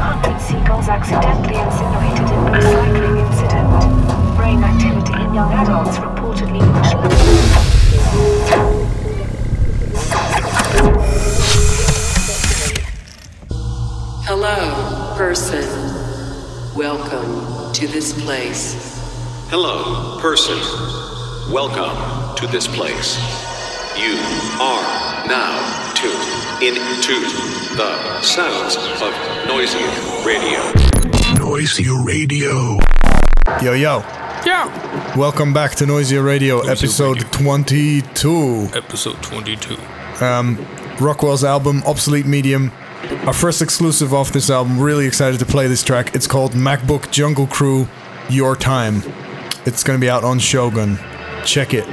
Heartbeat seagulls accidentally incinerated in a recycling incident. Brain activity in young adults reportedly much lower. Hello, person. Welcome to this place. Hello, person. Welcome to this place. You are now tuned into the sounds of Noisy Radio. Noisy Radio. Yo, yo. Yeah. Welcome back to Noisy Radio, episode 22. Episode 22. Rockwell's album, Obsolete Medium. Our first exclusive off this album. Really excited to play this track. It's called MacBook Jungle Crew, Your Time. It's going to be out on Shogun. Check it.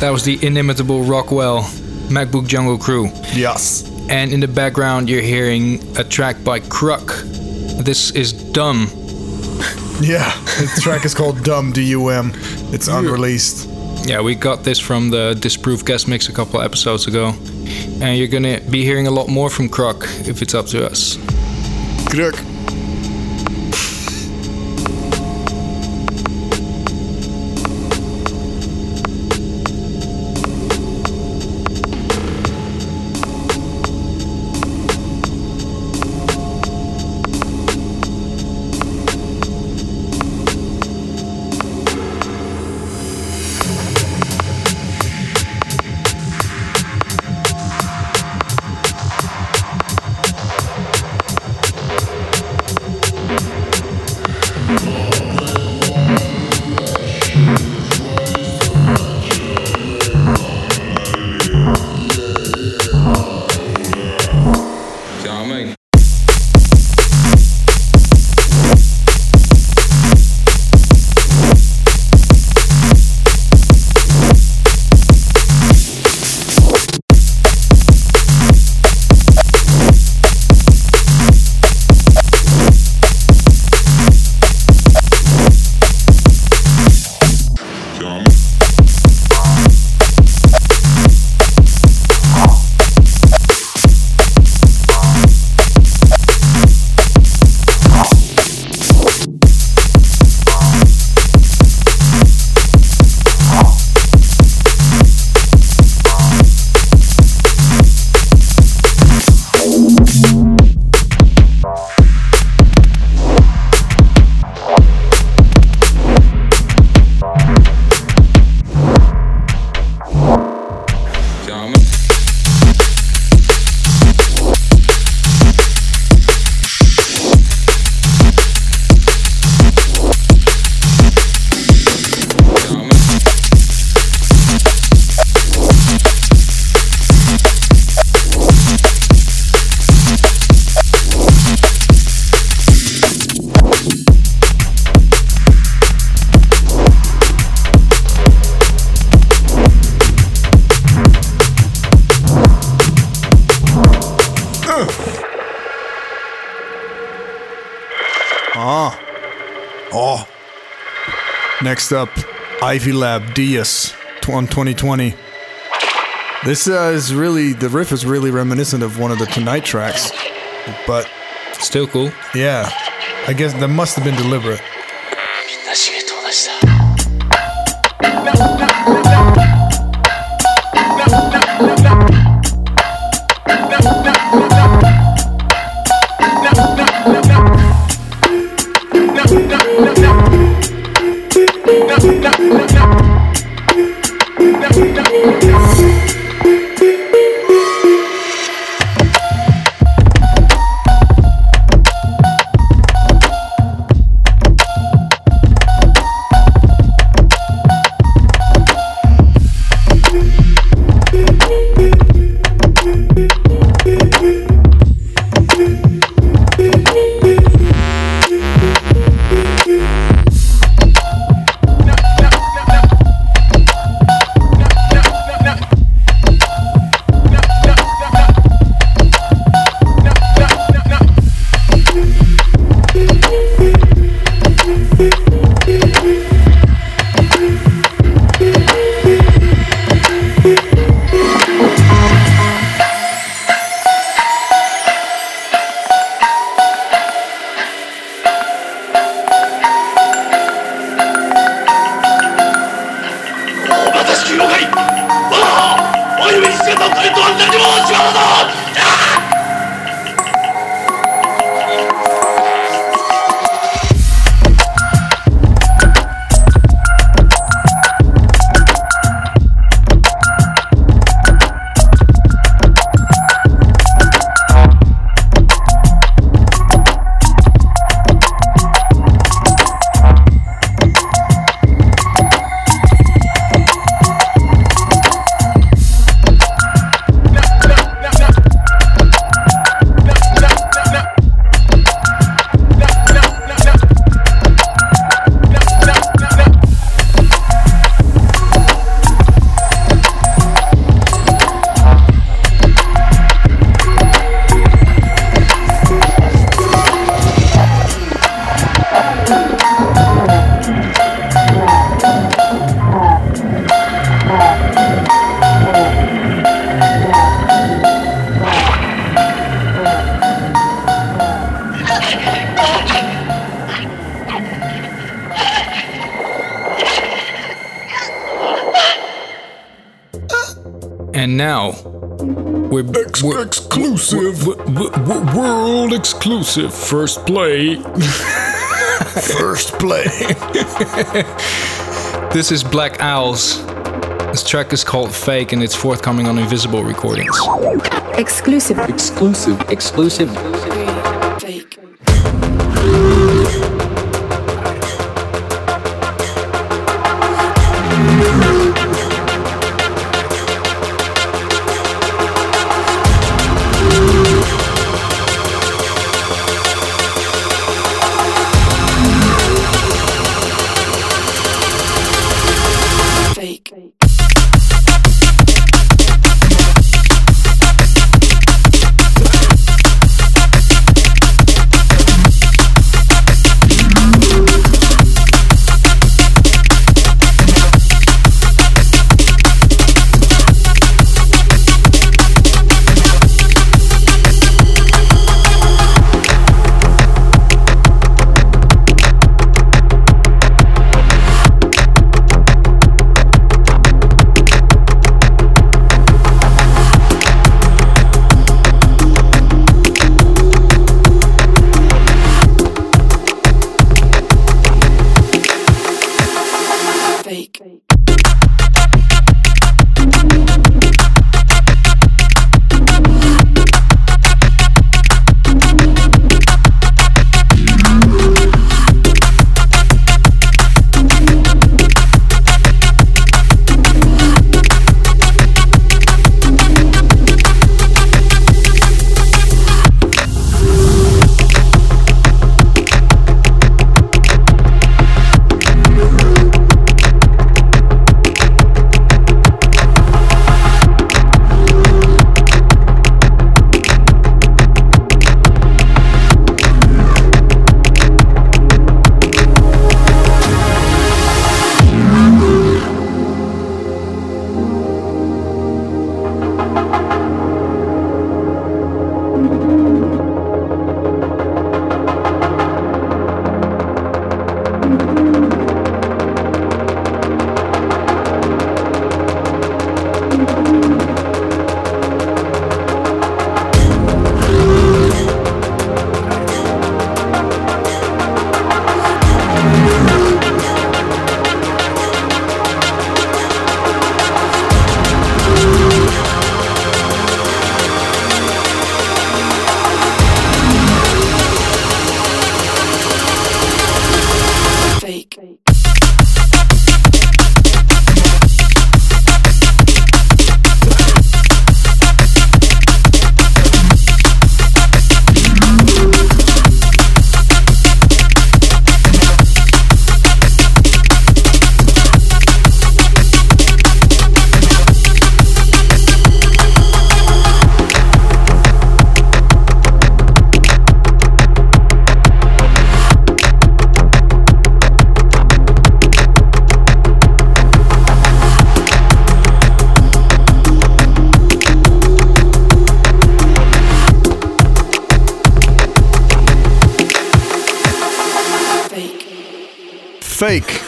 That was the inimitable Rockwell, MacBook Jungle Crew. Yes. And in the background, you're hearing a track by Kruk. This is Dumb. Yeah, the track is called Dumb, D-U-M. It's unreleased. Yeah, we got this from the Disproof guest mix a couple episodes ago. And you're going to be hearing a lot more from Kruk if it's up to us. Kruk. Next up, Ivy Lab, Diaz, on 2020. This is really, the riff is really reminiscent of one of the Tonight tracks, but... Still cool. Yeah. I guess that must have been deliberate. Exclusive first play. First play. This is Black Owls. This track is called Fake and it's forthcoming on Invisible Recordings. Exclusive. Exclusive. Exclusive. Fake. Fake,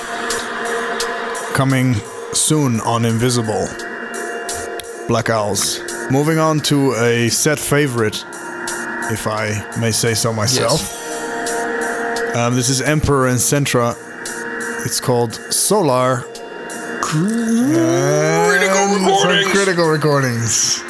coming soon on Invisible. Black Owls. Moving on to a set favorite, if I may say so myself. Yes. This is Emperor and Sentra. It's called Solar Critical Recordings.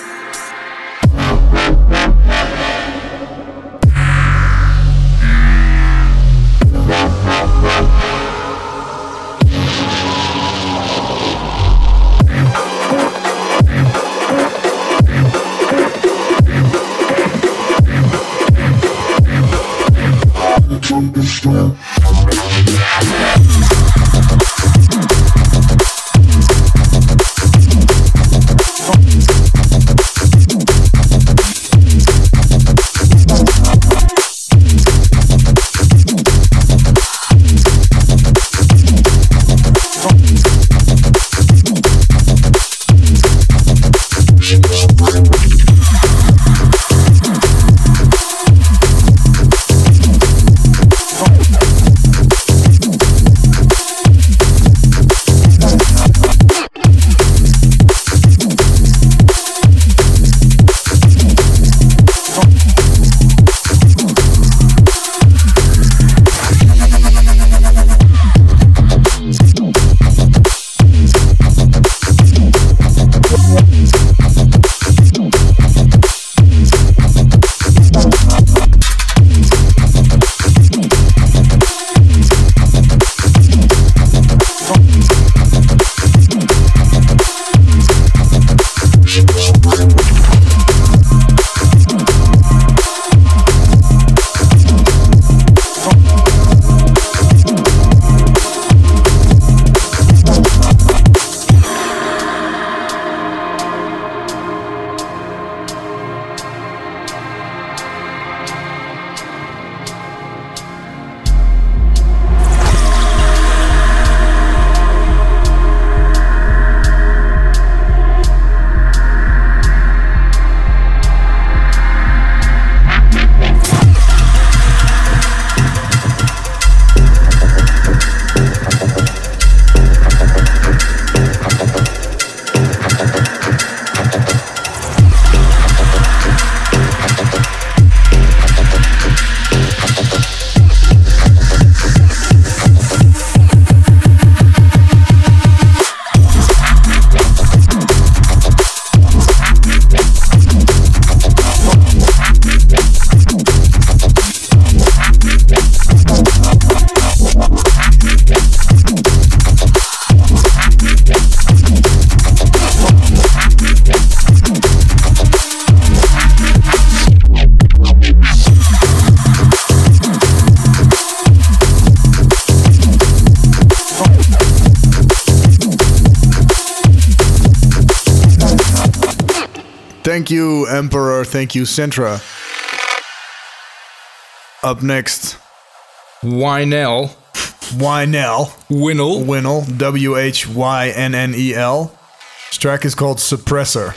Thank you, Emperor. Thank you, Sentra. Up next, Whynnel. Whynnel. Whynnel. Whynnel. Whynnel. This track is called Suppressor.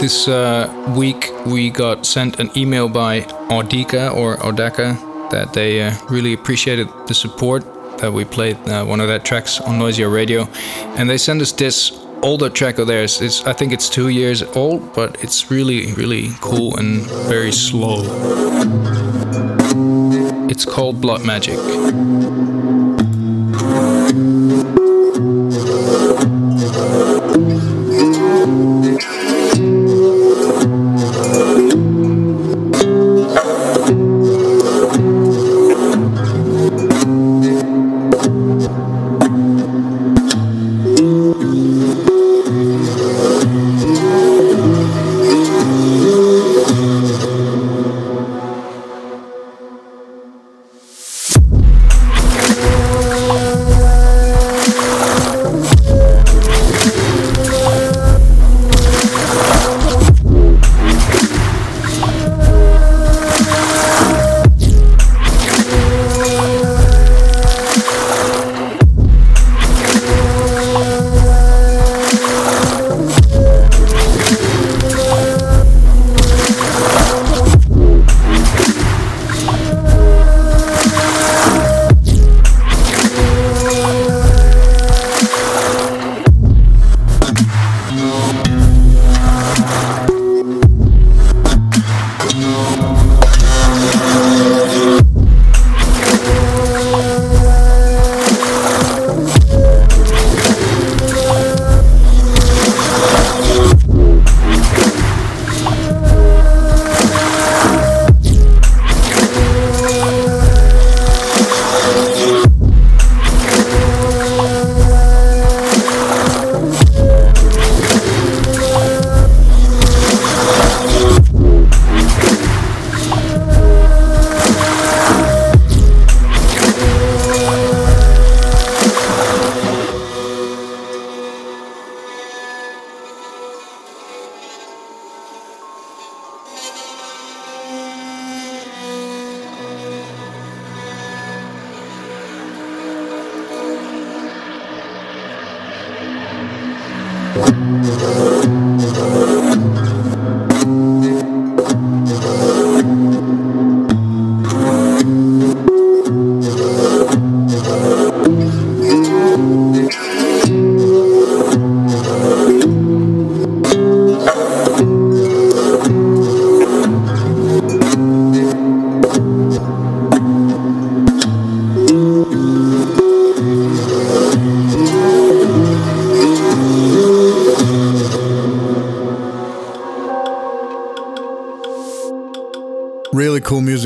This week we got sent an email by Audeka that they really appreciated the support that we played one of their tracks on Noisier Radio, and they sent us this older track of theirs. I think it's 2 years old, but it's really, really cool and very slow. It's called Blood Magic.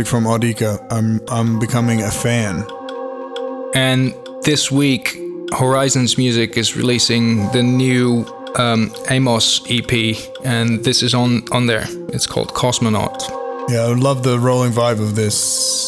From Audeka, I'm becoming a fan. And this week, Horizons Music is releasing the new Amos EP, and this is on there. It's called Cosmonaut. Yeah, I love the rolling vibe of this.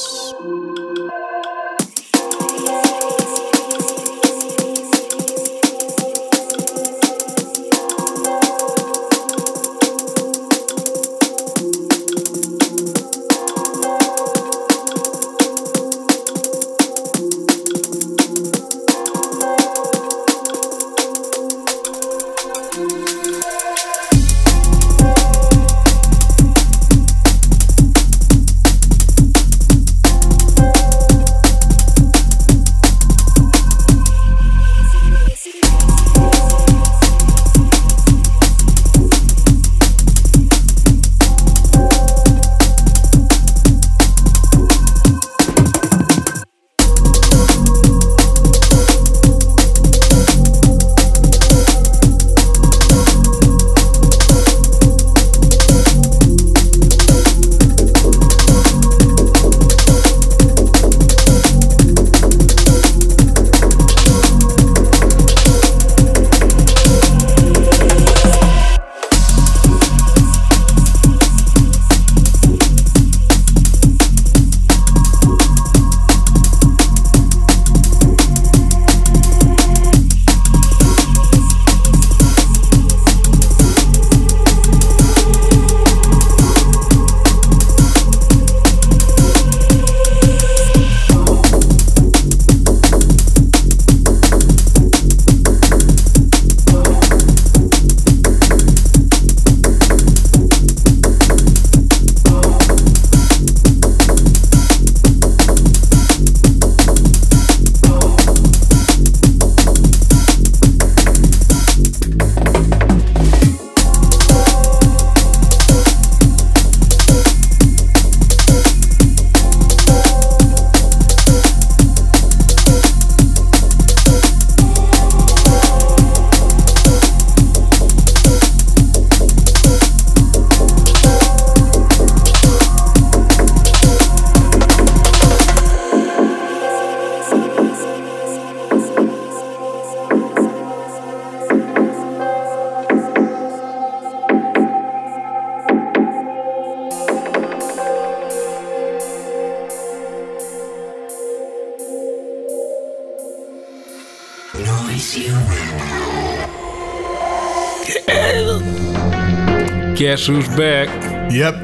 Guess who's back? Yep.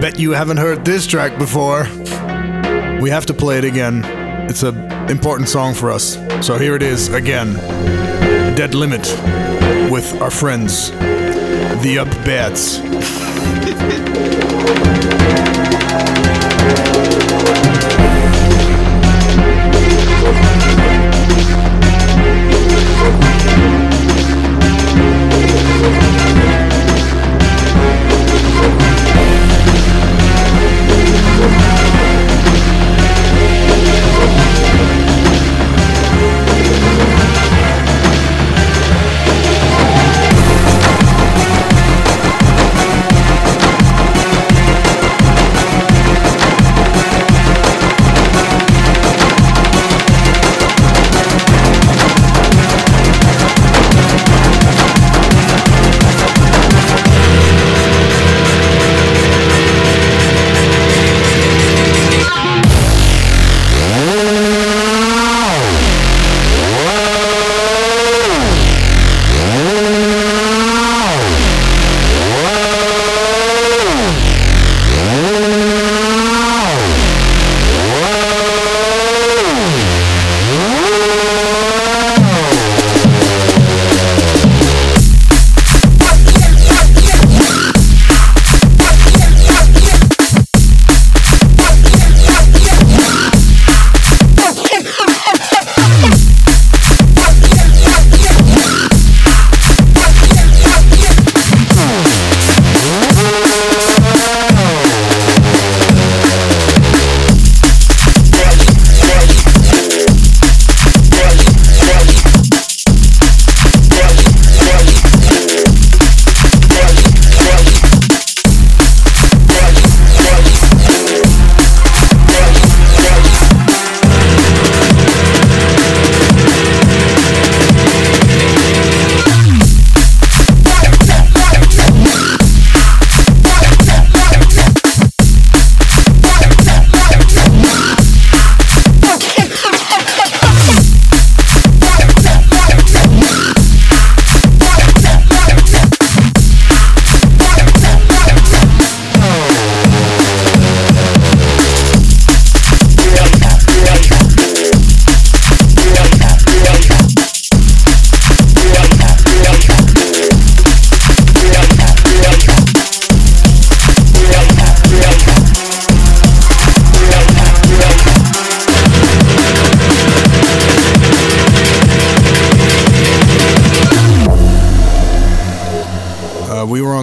Bet you haven't heard this track before. We have to play it again. It's an important song for us. So here it is again. Dead Limit with our friends, the Upbeats.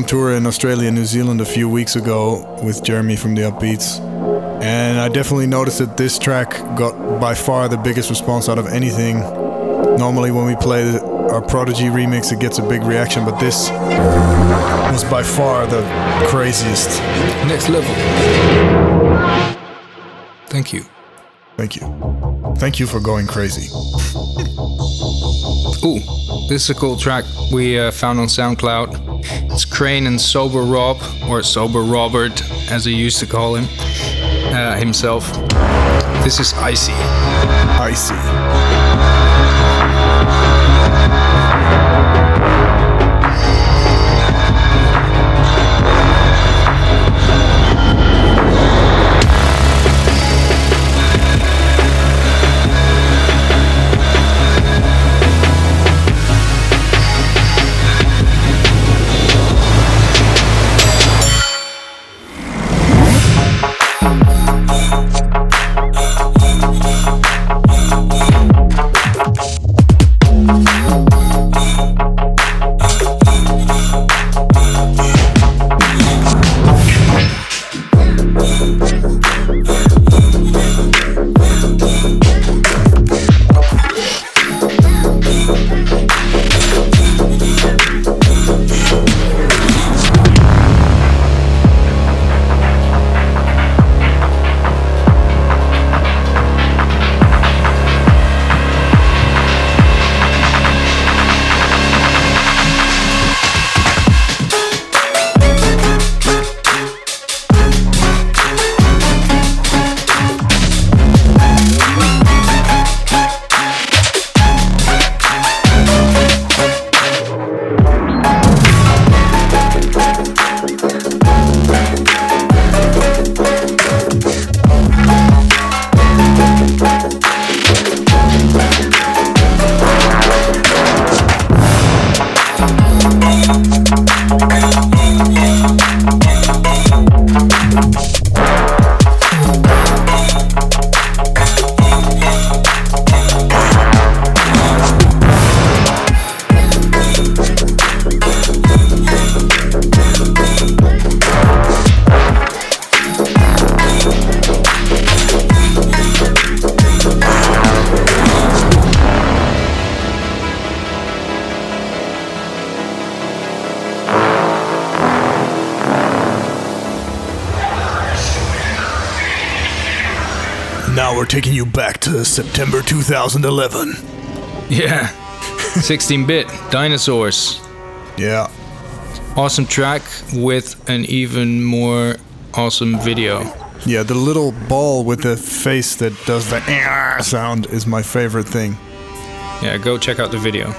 Tour in Australia and New Zealand a few weeks ago with Jeremy from the Upbeats, and I definitely noticed that this track got by far the biggest response out of anything. Normally when we play our Prodigy remix it gets a big reaction, but this was by far the craziest. Next level. Thank you. Thank you. Thank you for going crazy. Ooh, this is a cool track we found on SoundCloud. It's Crane and Sober Rob, or Sober Robert, as he used to call him, himself. This is Icy. Icy. Now we're taking you back to September 2011. Yeah. 16-bit dinosaurs. Yeah. Awesome track with an even more awesome video. Yeah, the little ball with the face that does the sound is my favorite thing. Yeah, go check out the video.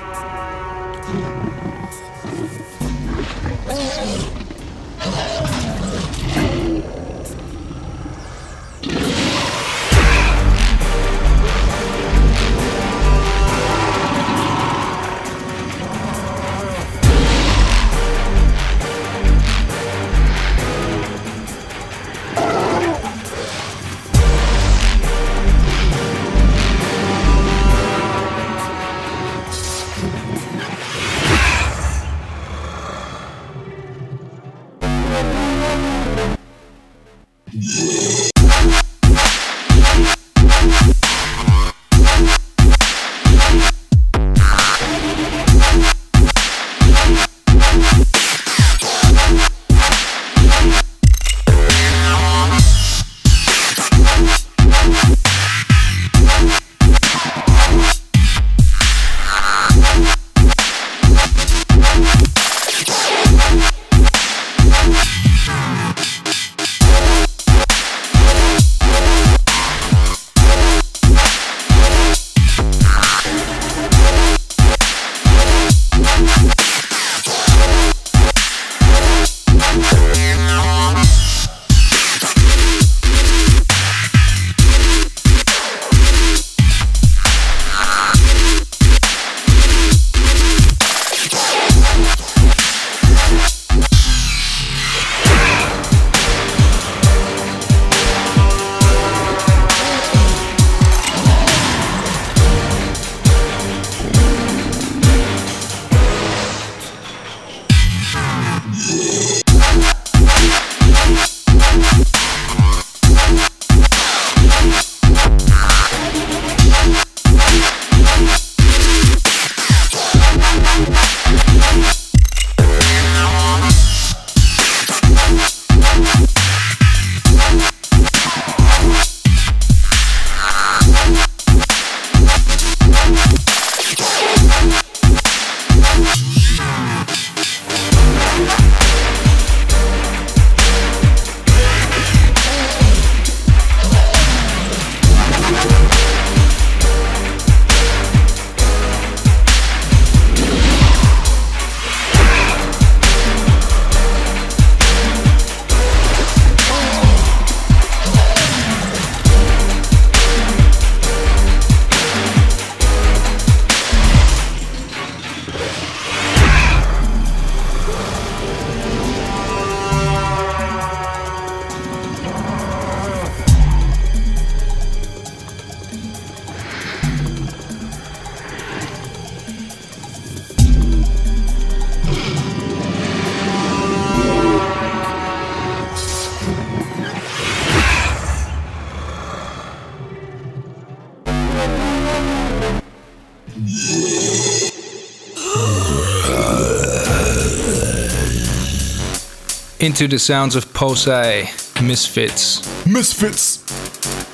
Into the sounds of Pulse A, Misfits. Misfits!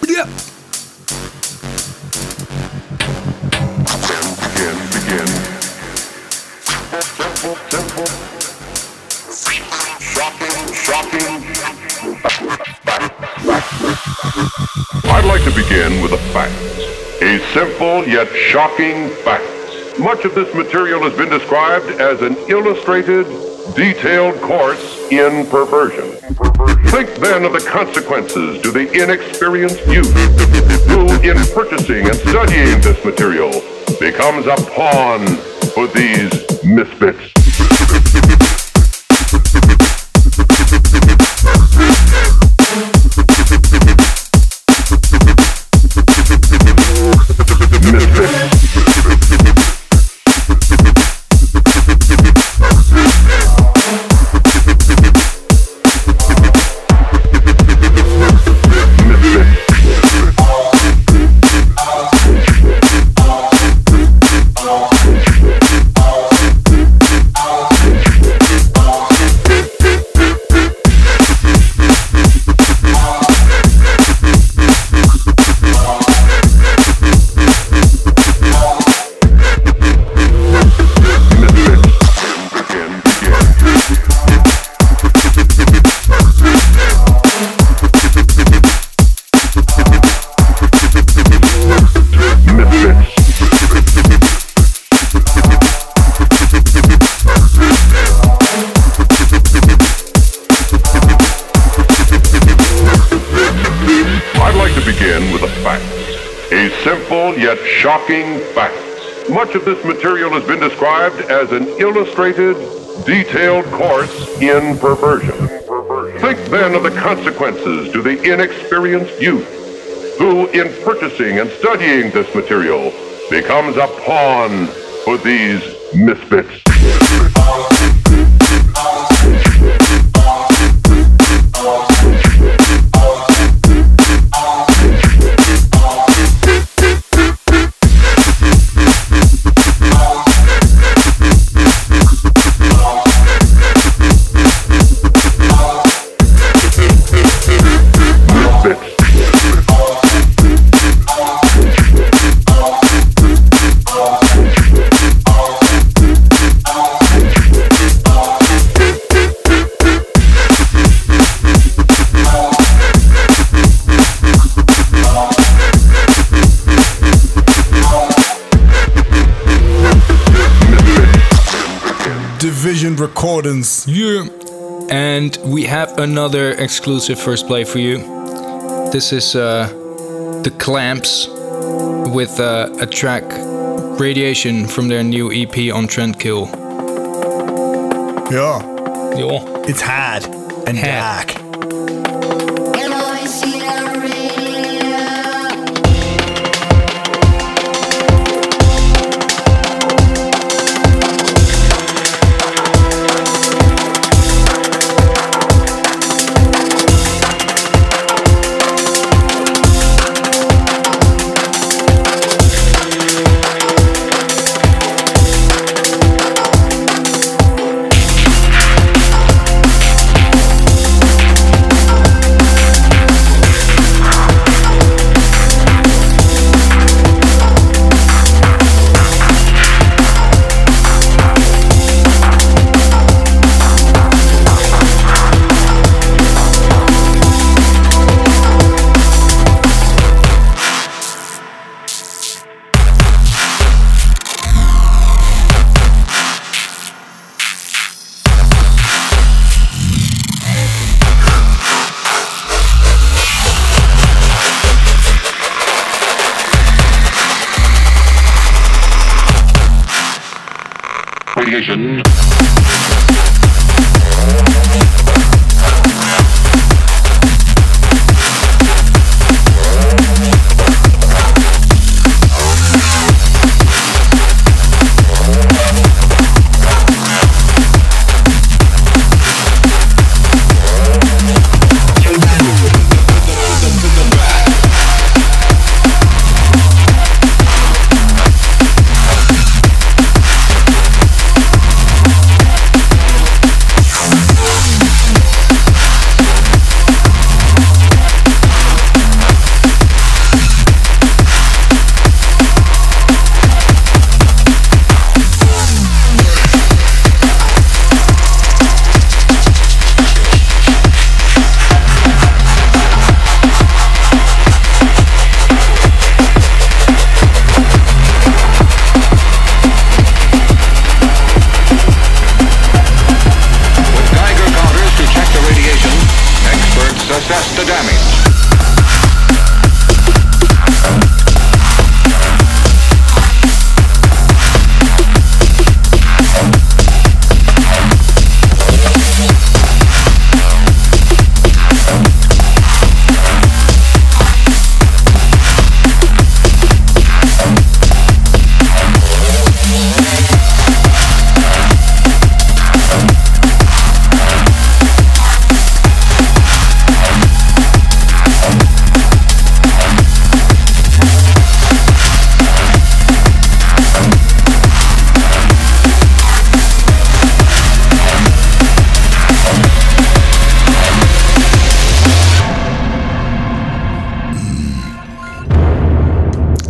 Yeah! I'd like to begin with a fact. A simple yet shocking fact. Much of this material has been described as an illustrated, detailed course in perversion. Think then of the consequences to the inexperienced youth who, in purchasing and studying this material, becomes a pawn for these misfits. yet shocking facts. Much of this material has been described as an illustrated, detailed course in perversion. Think then of the consequences to the inexperienced youth, who in purchasing and studying this material becomes a pawn for these misfits. Recordings, yeah, and we have another exclusive first play for you. This is The Clamps with a track Radiation from their new EP on Trendkill. Yeah, yeah, it's hard and dark.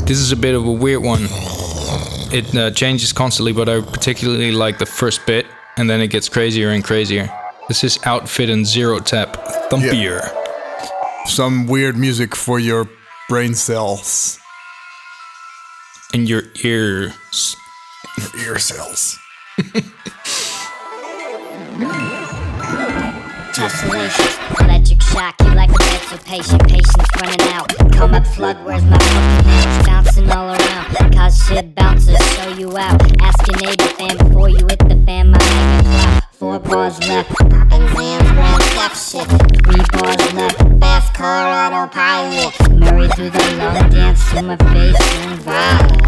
This is a bit of a weird one. It changes constantly, but I particularly like the first bit, and then it gets crazier and crazier. This is Outfit and Zero Tap, Thumpier. Yeah. Some weird music for your brain cells. And your ears. Your ear cells. Just wish. Electric shock, you like a constipation, patience running out. Come up flood, where's my fucking hands? Bouncing all around, cause shit bounces, show you out. Ask your neighbor fam before you hit the fam. I make it clap, 4 bars left. Poppin' Zans, grand theft shit. 3 bars left, fast car autopilot. Murray through the long dance to my face and vibe.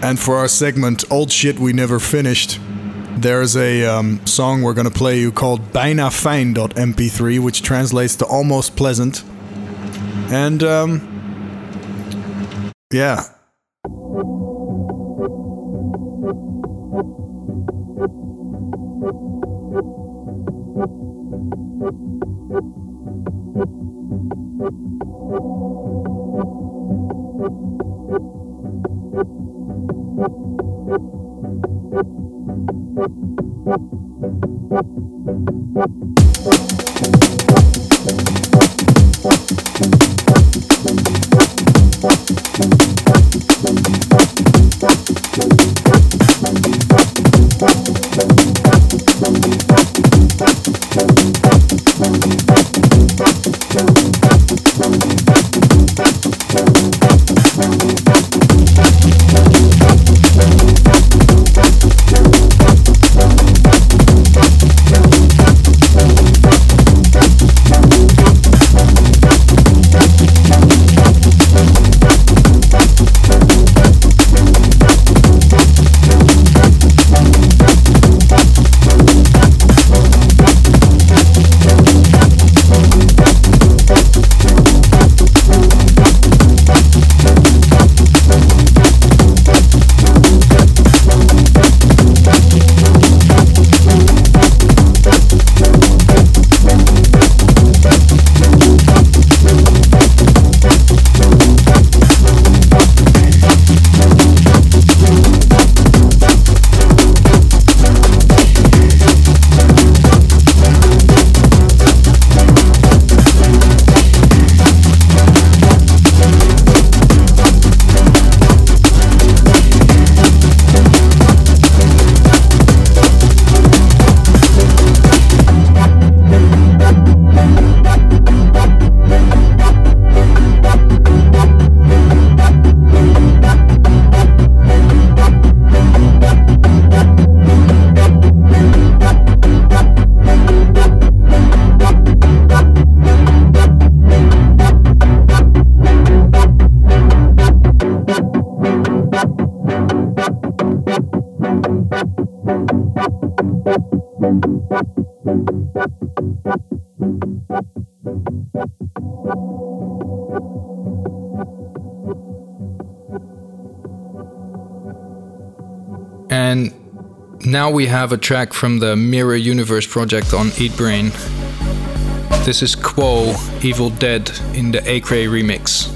And for our segment, Old Shit We Never Finished, there's a song we're going to play you called Beinafijn.mp3, which translates to Almost Pleasant. And, yeah. And now we have a track from the Mirror Universe project on Eat Brain. This is Quo Evil Dead in the Acre remix.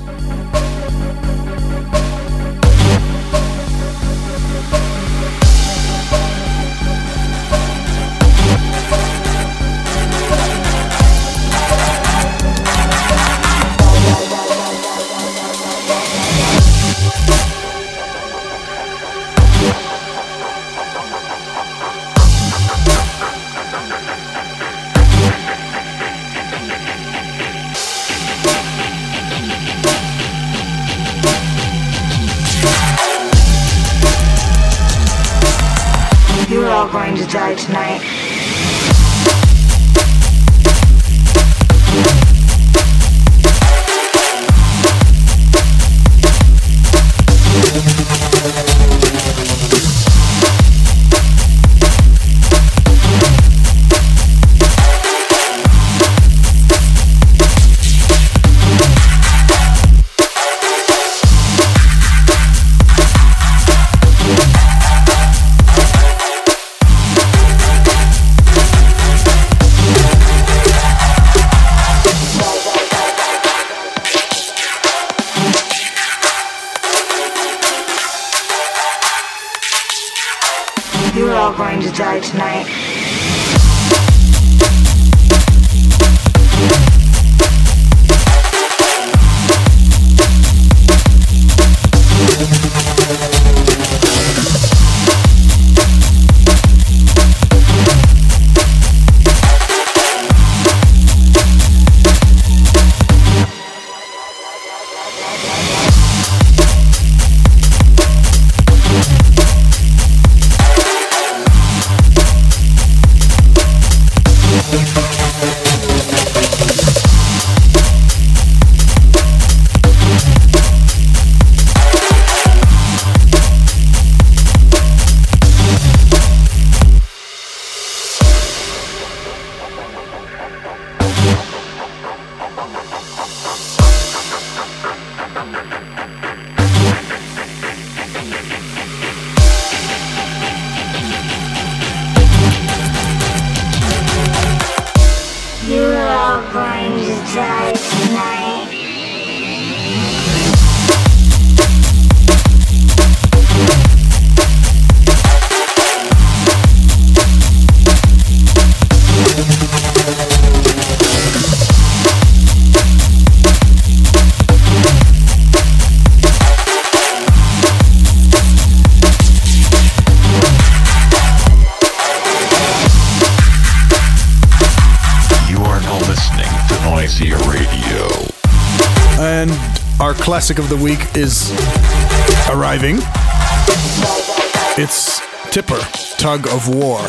Classic of the week is arriving. It's Tipper, Tug of War.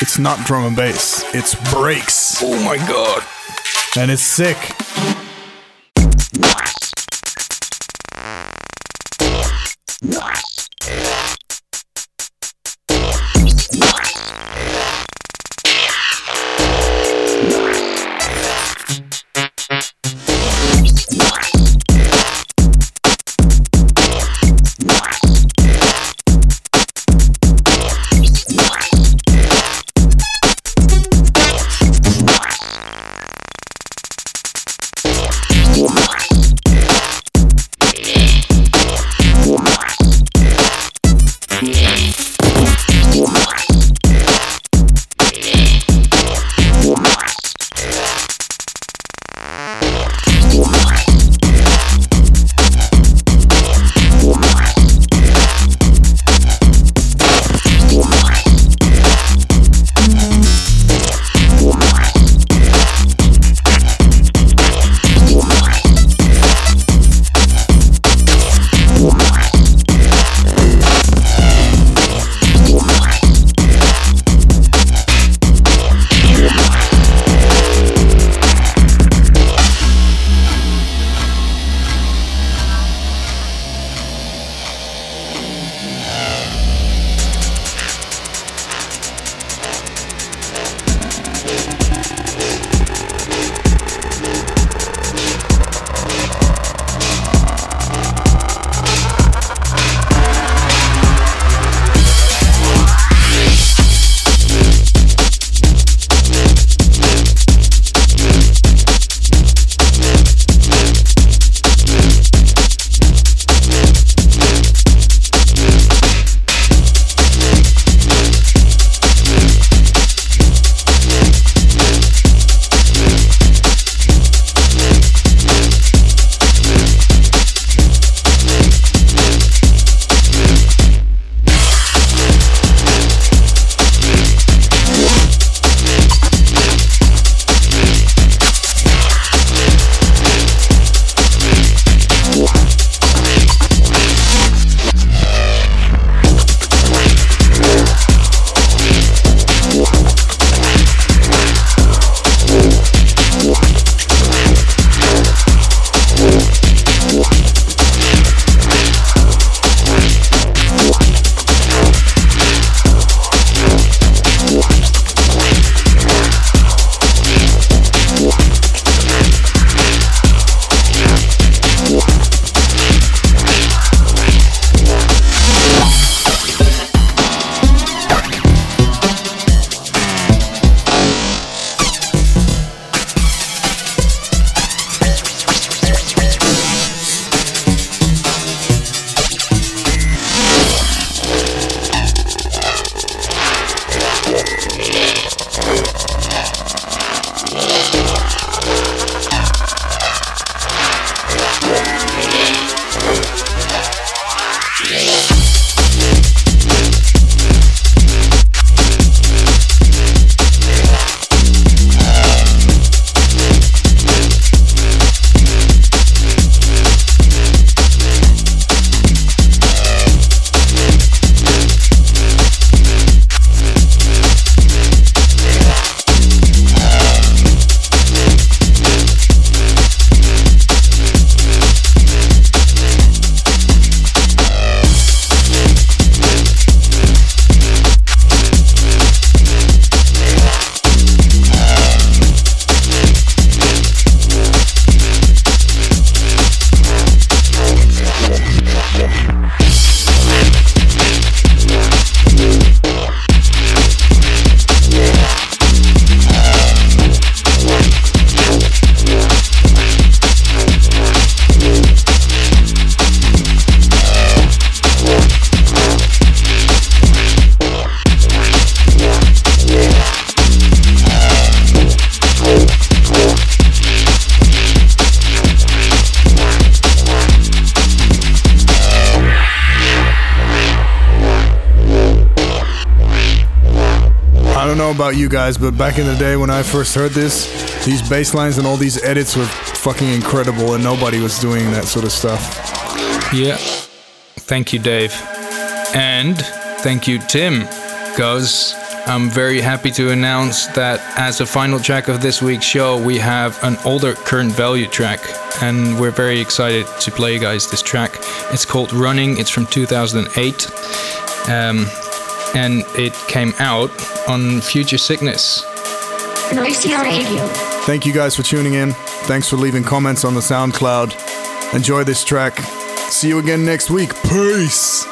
It's not drum and bass, it's breaks. Oh my god. And it's sick. don't know about you guys, but back in the day when I first heard this, these bass lines and all these edits were fucking incredible, and nobody was doing that sort of stuff. Yeah. Thank you, Dave. And thank you, Tim, because I'm very happy to announce that as a final track of this week's show, we have an older Current Value track, and we're very excited to play you guys this track. It's called Running. It's from 2008, and it came out on Future Sickness. Thank you guys for tuning in. Thanks for leaving comments on the SoundCloud. Enjoy this track. See you again next week. Peace!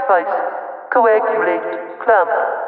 Sacrifice, coagulate, clamp.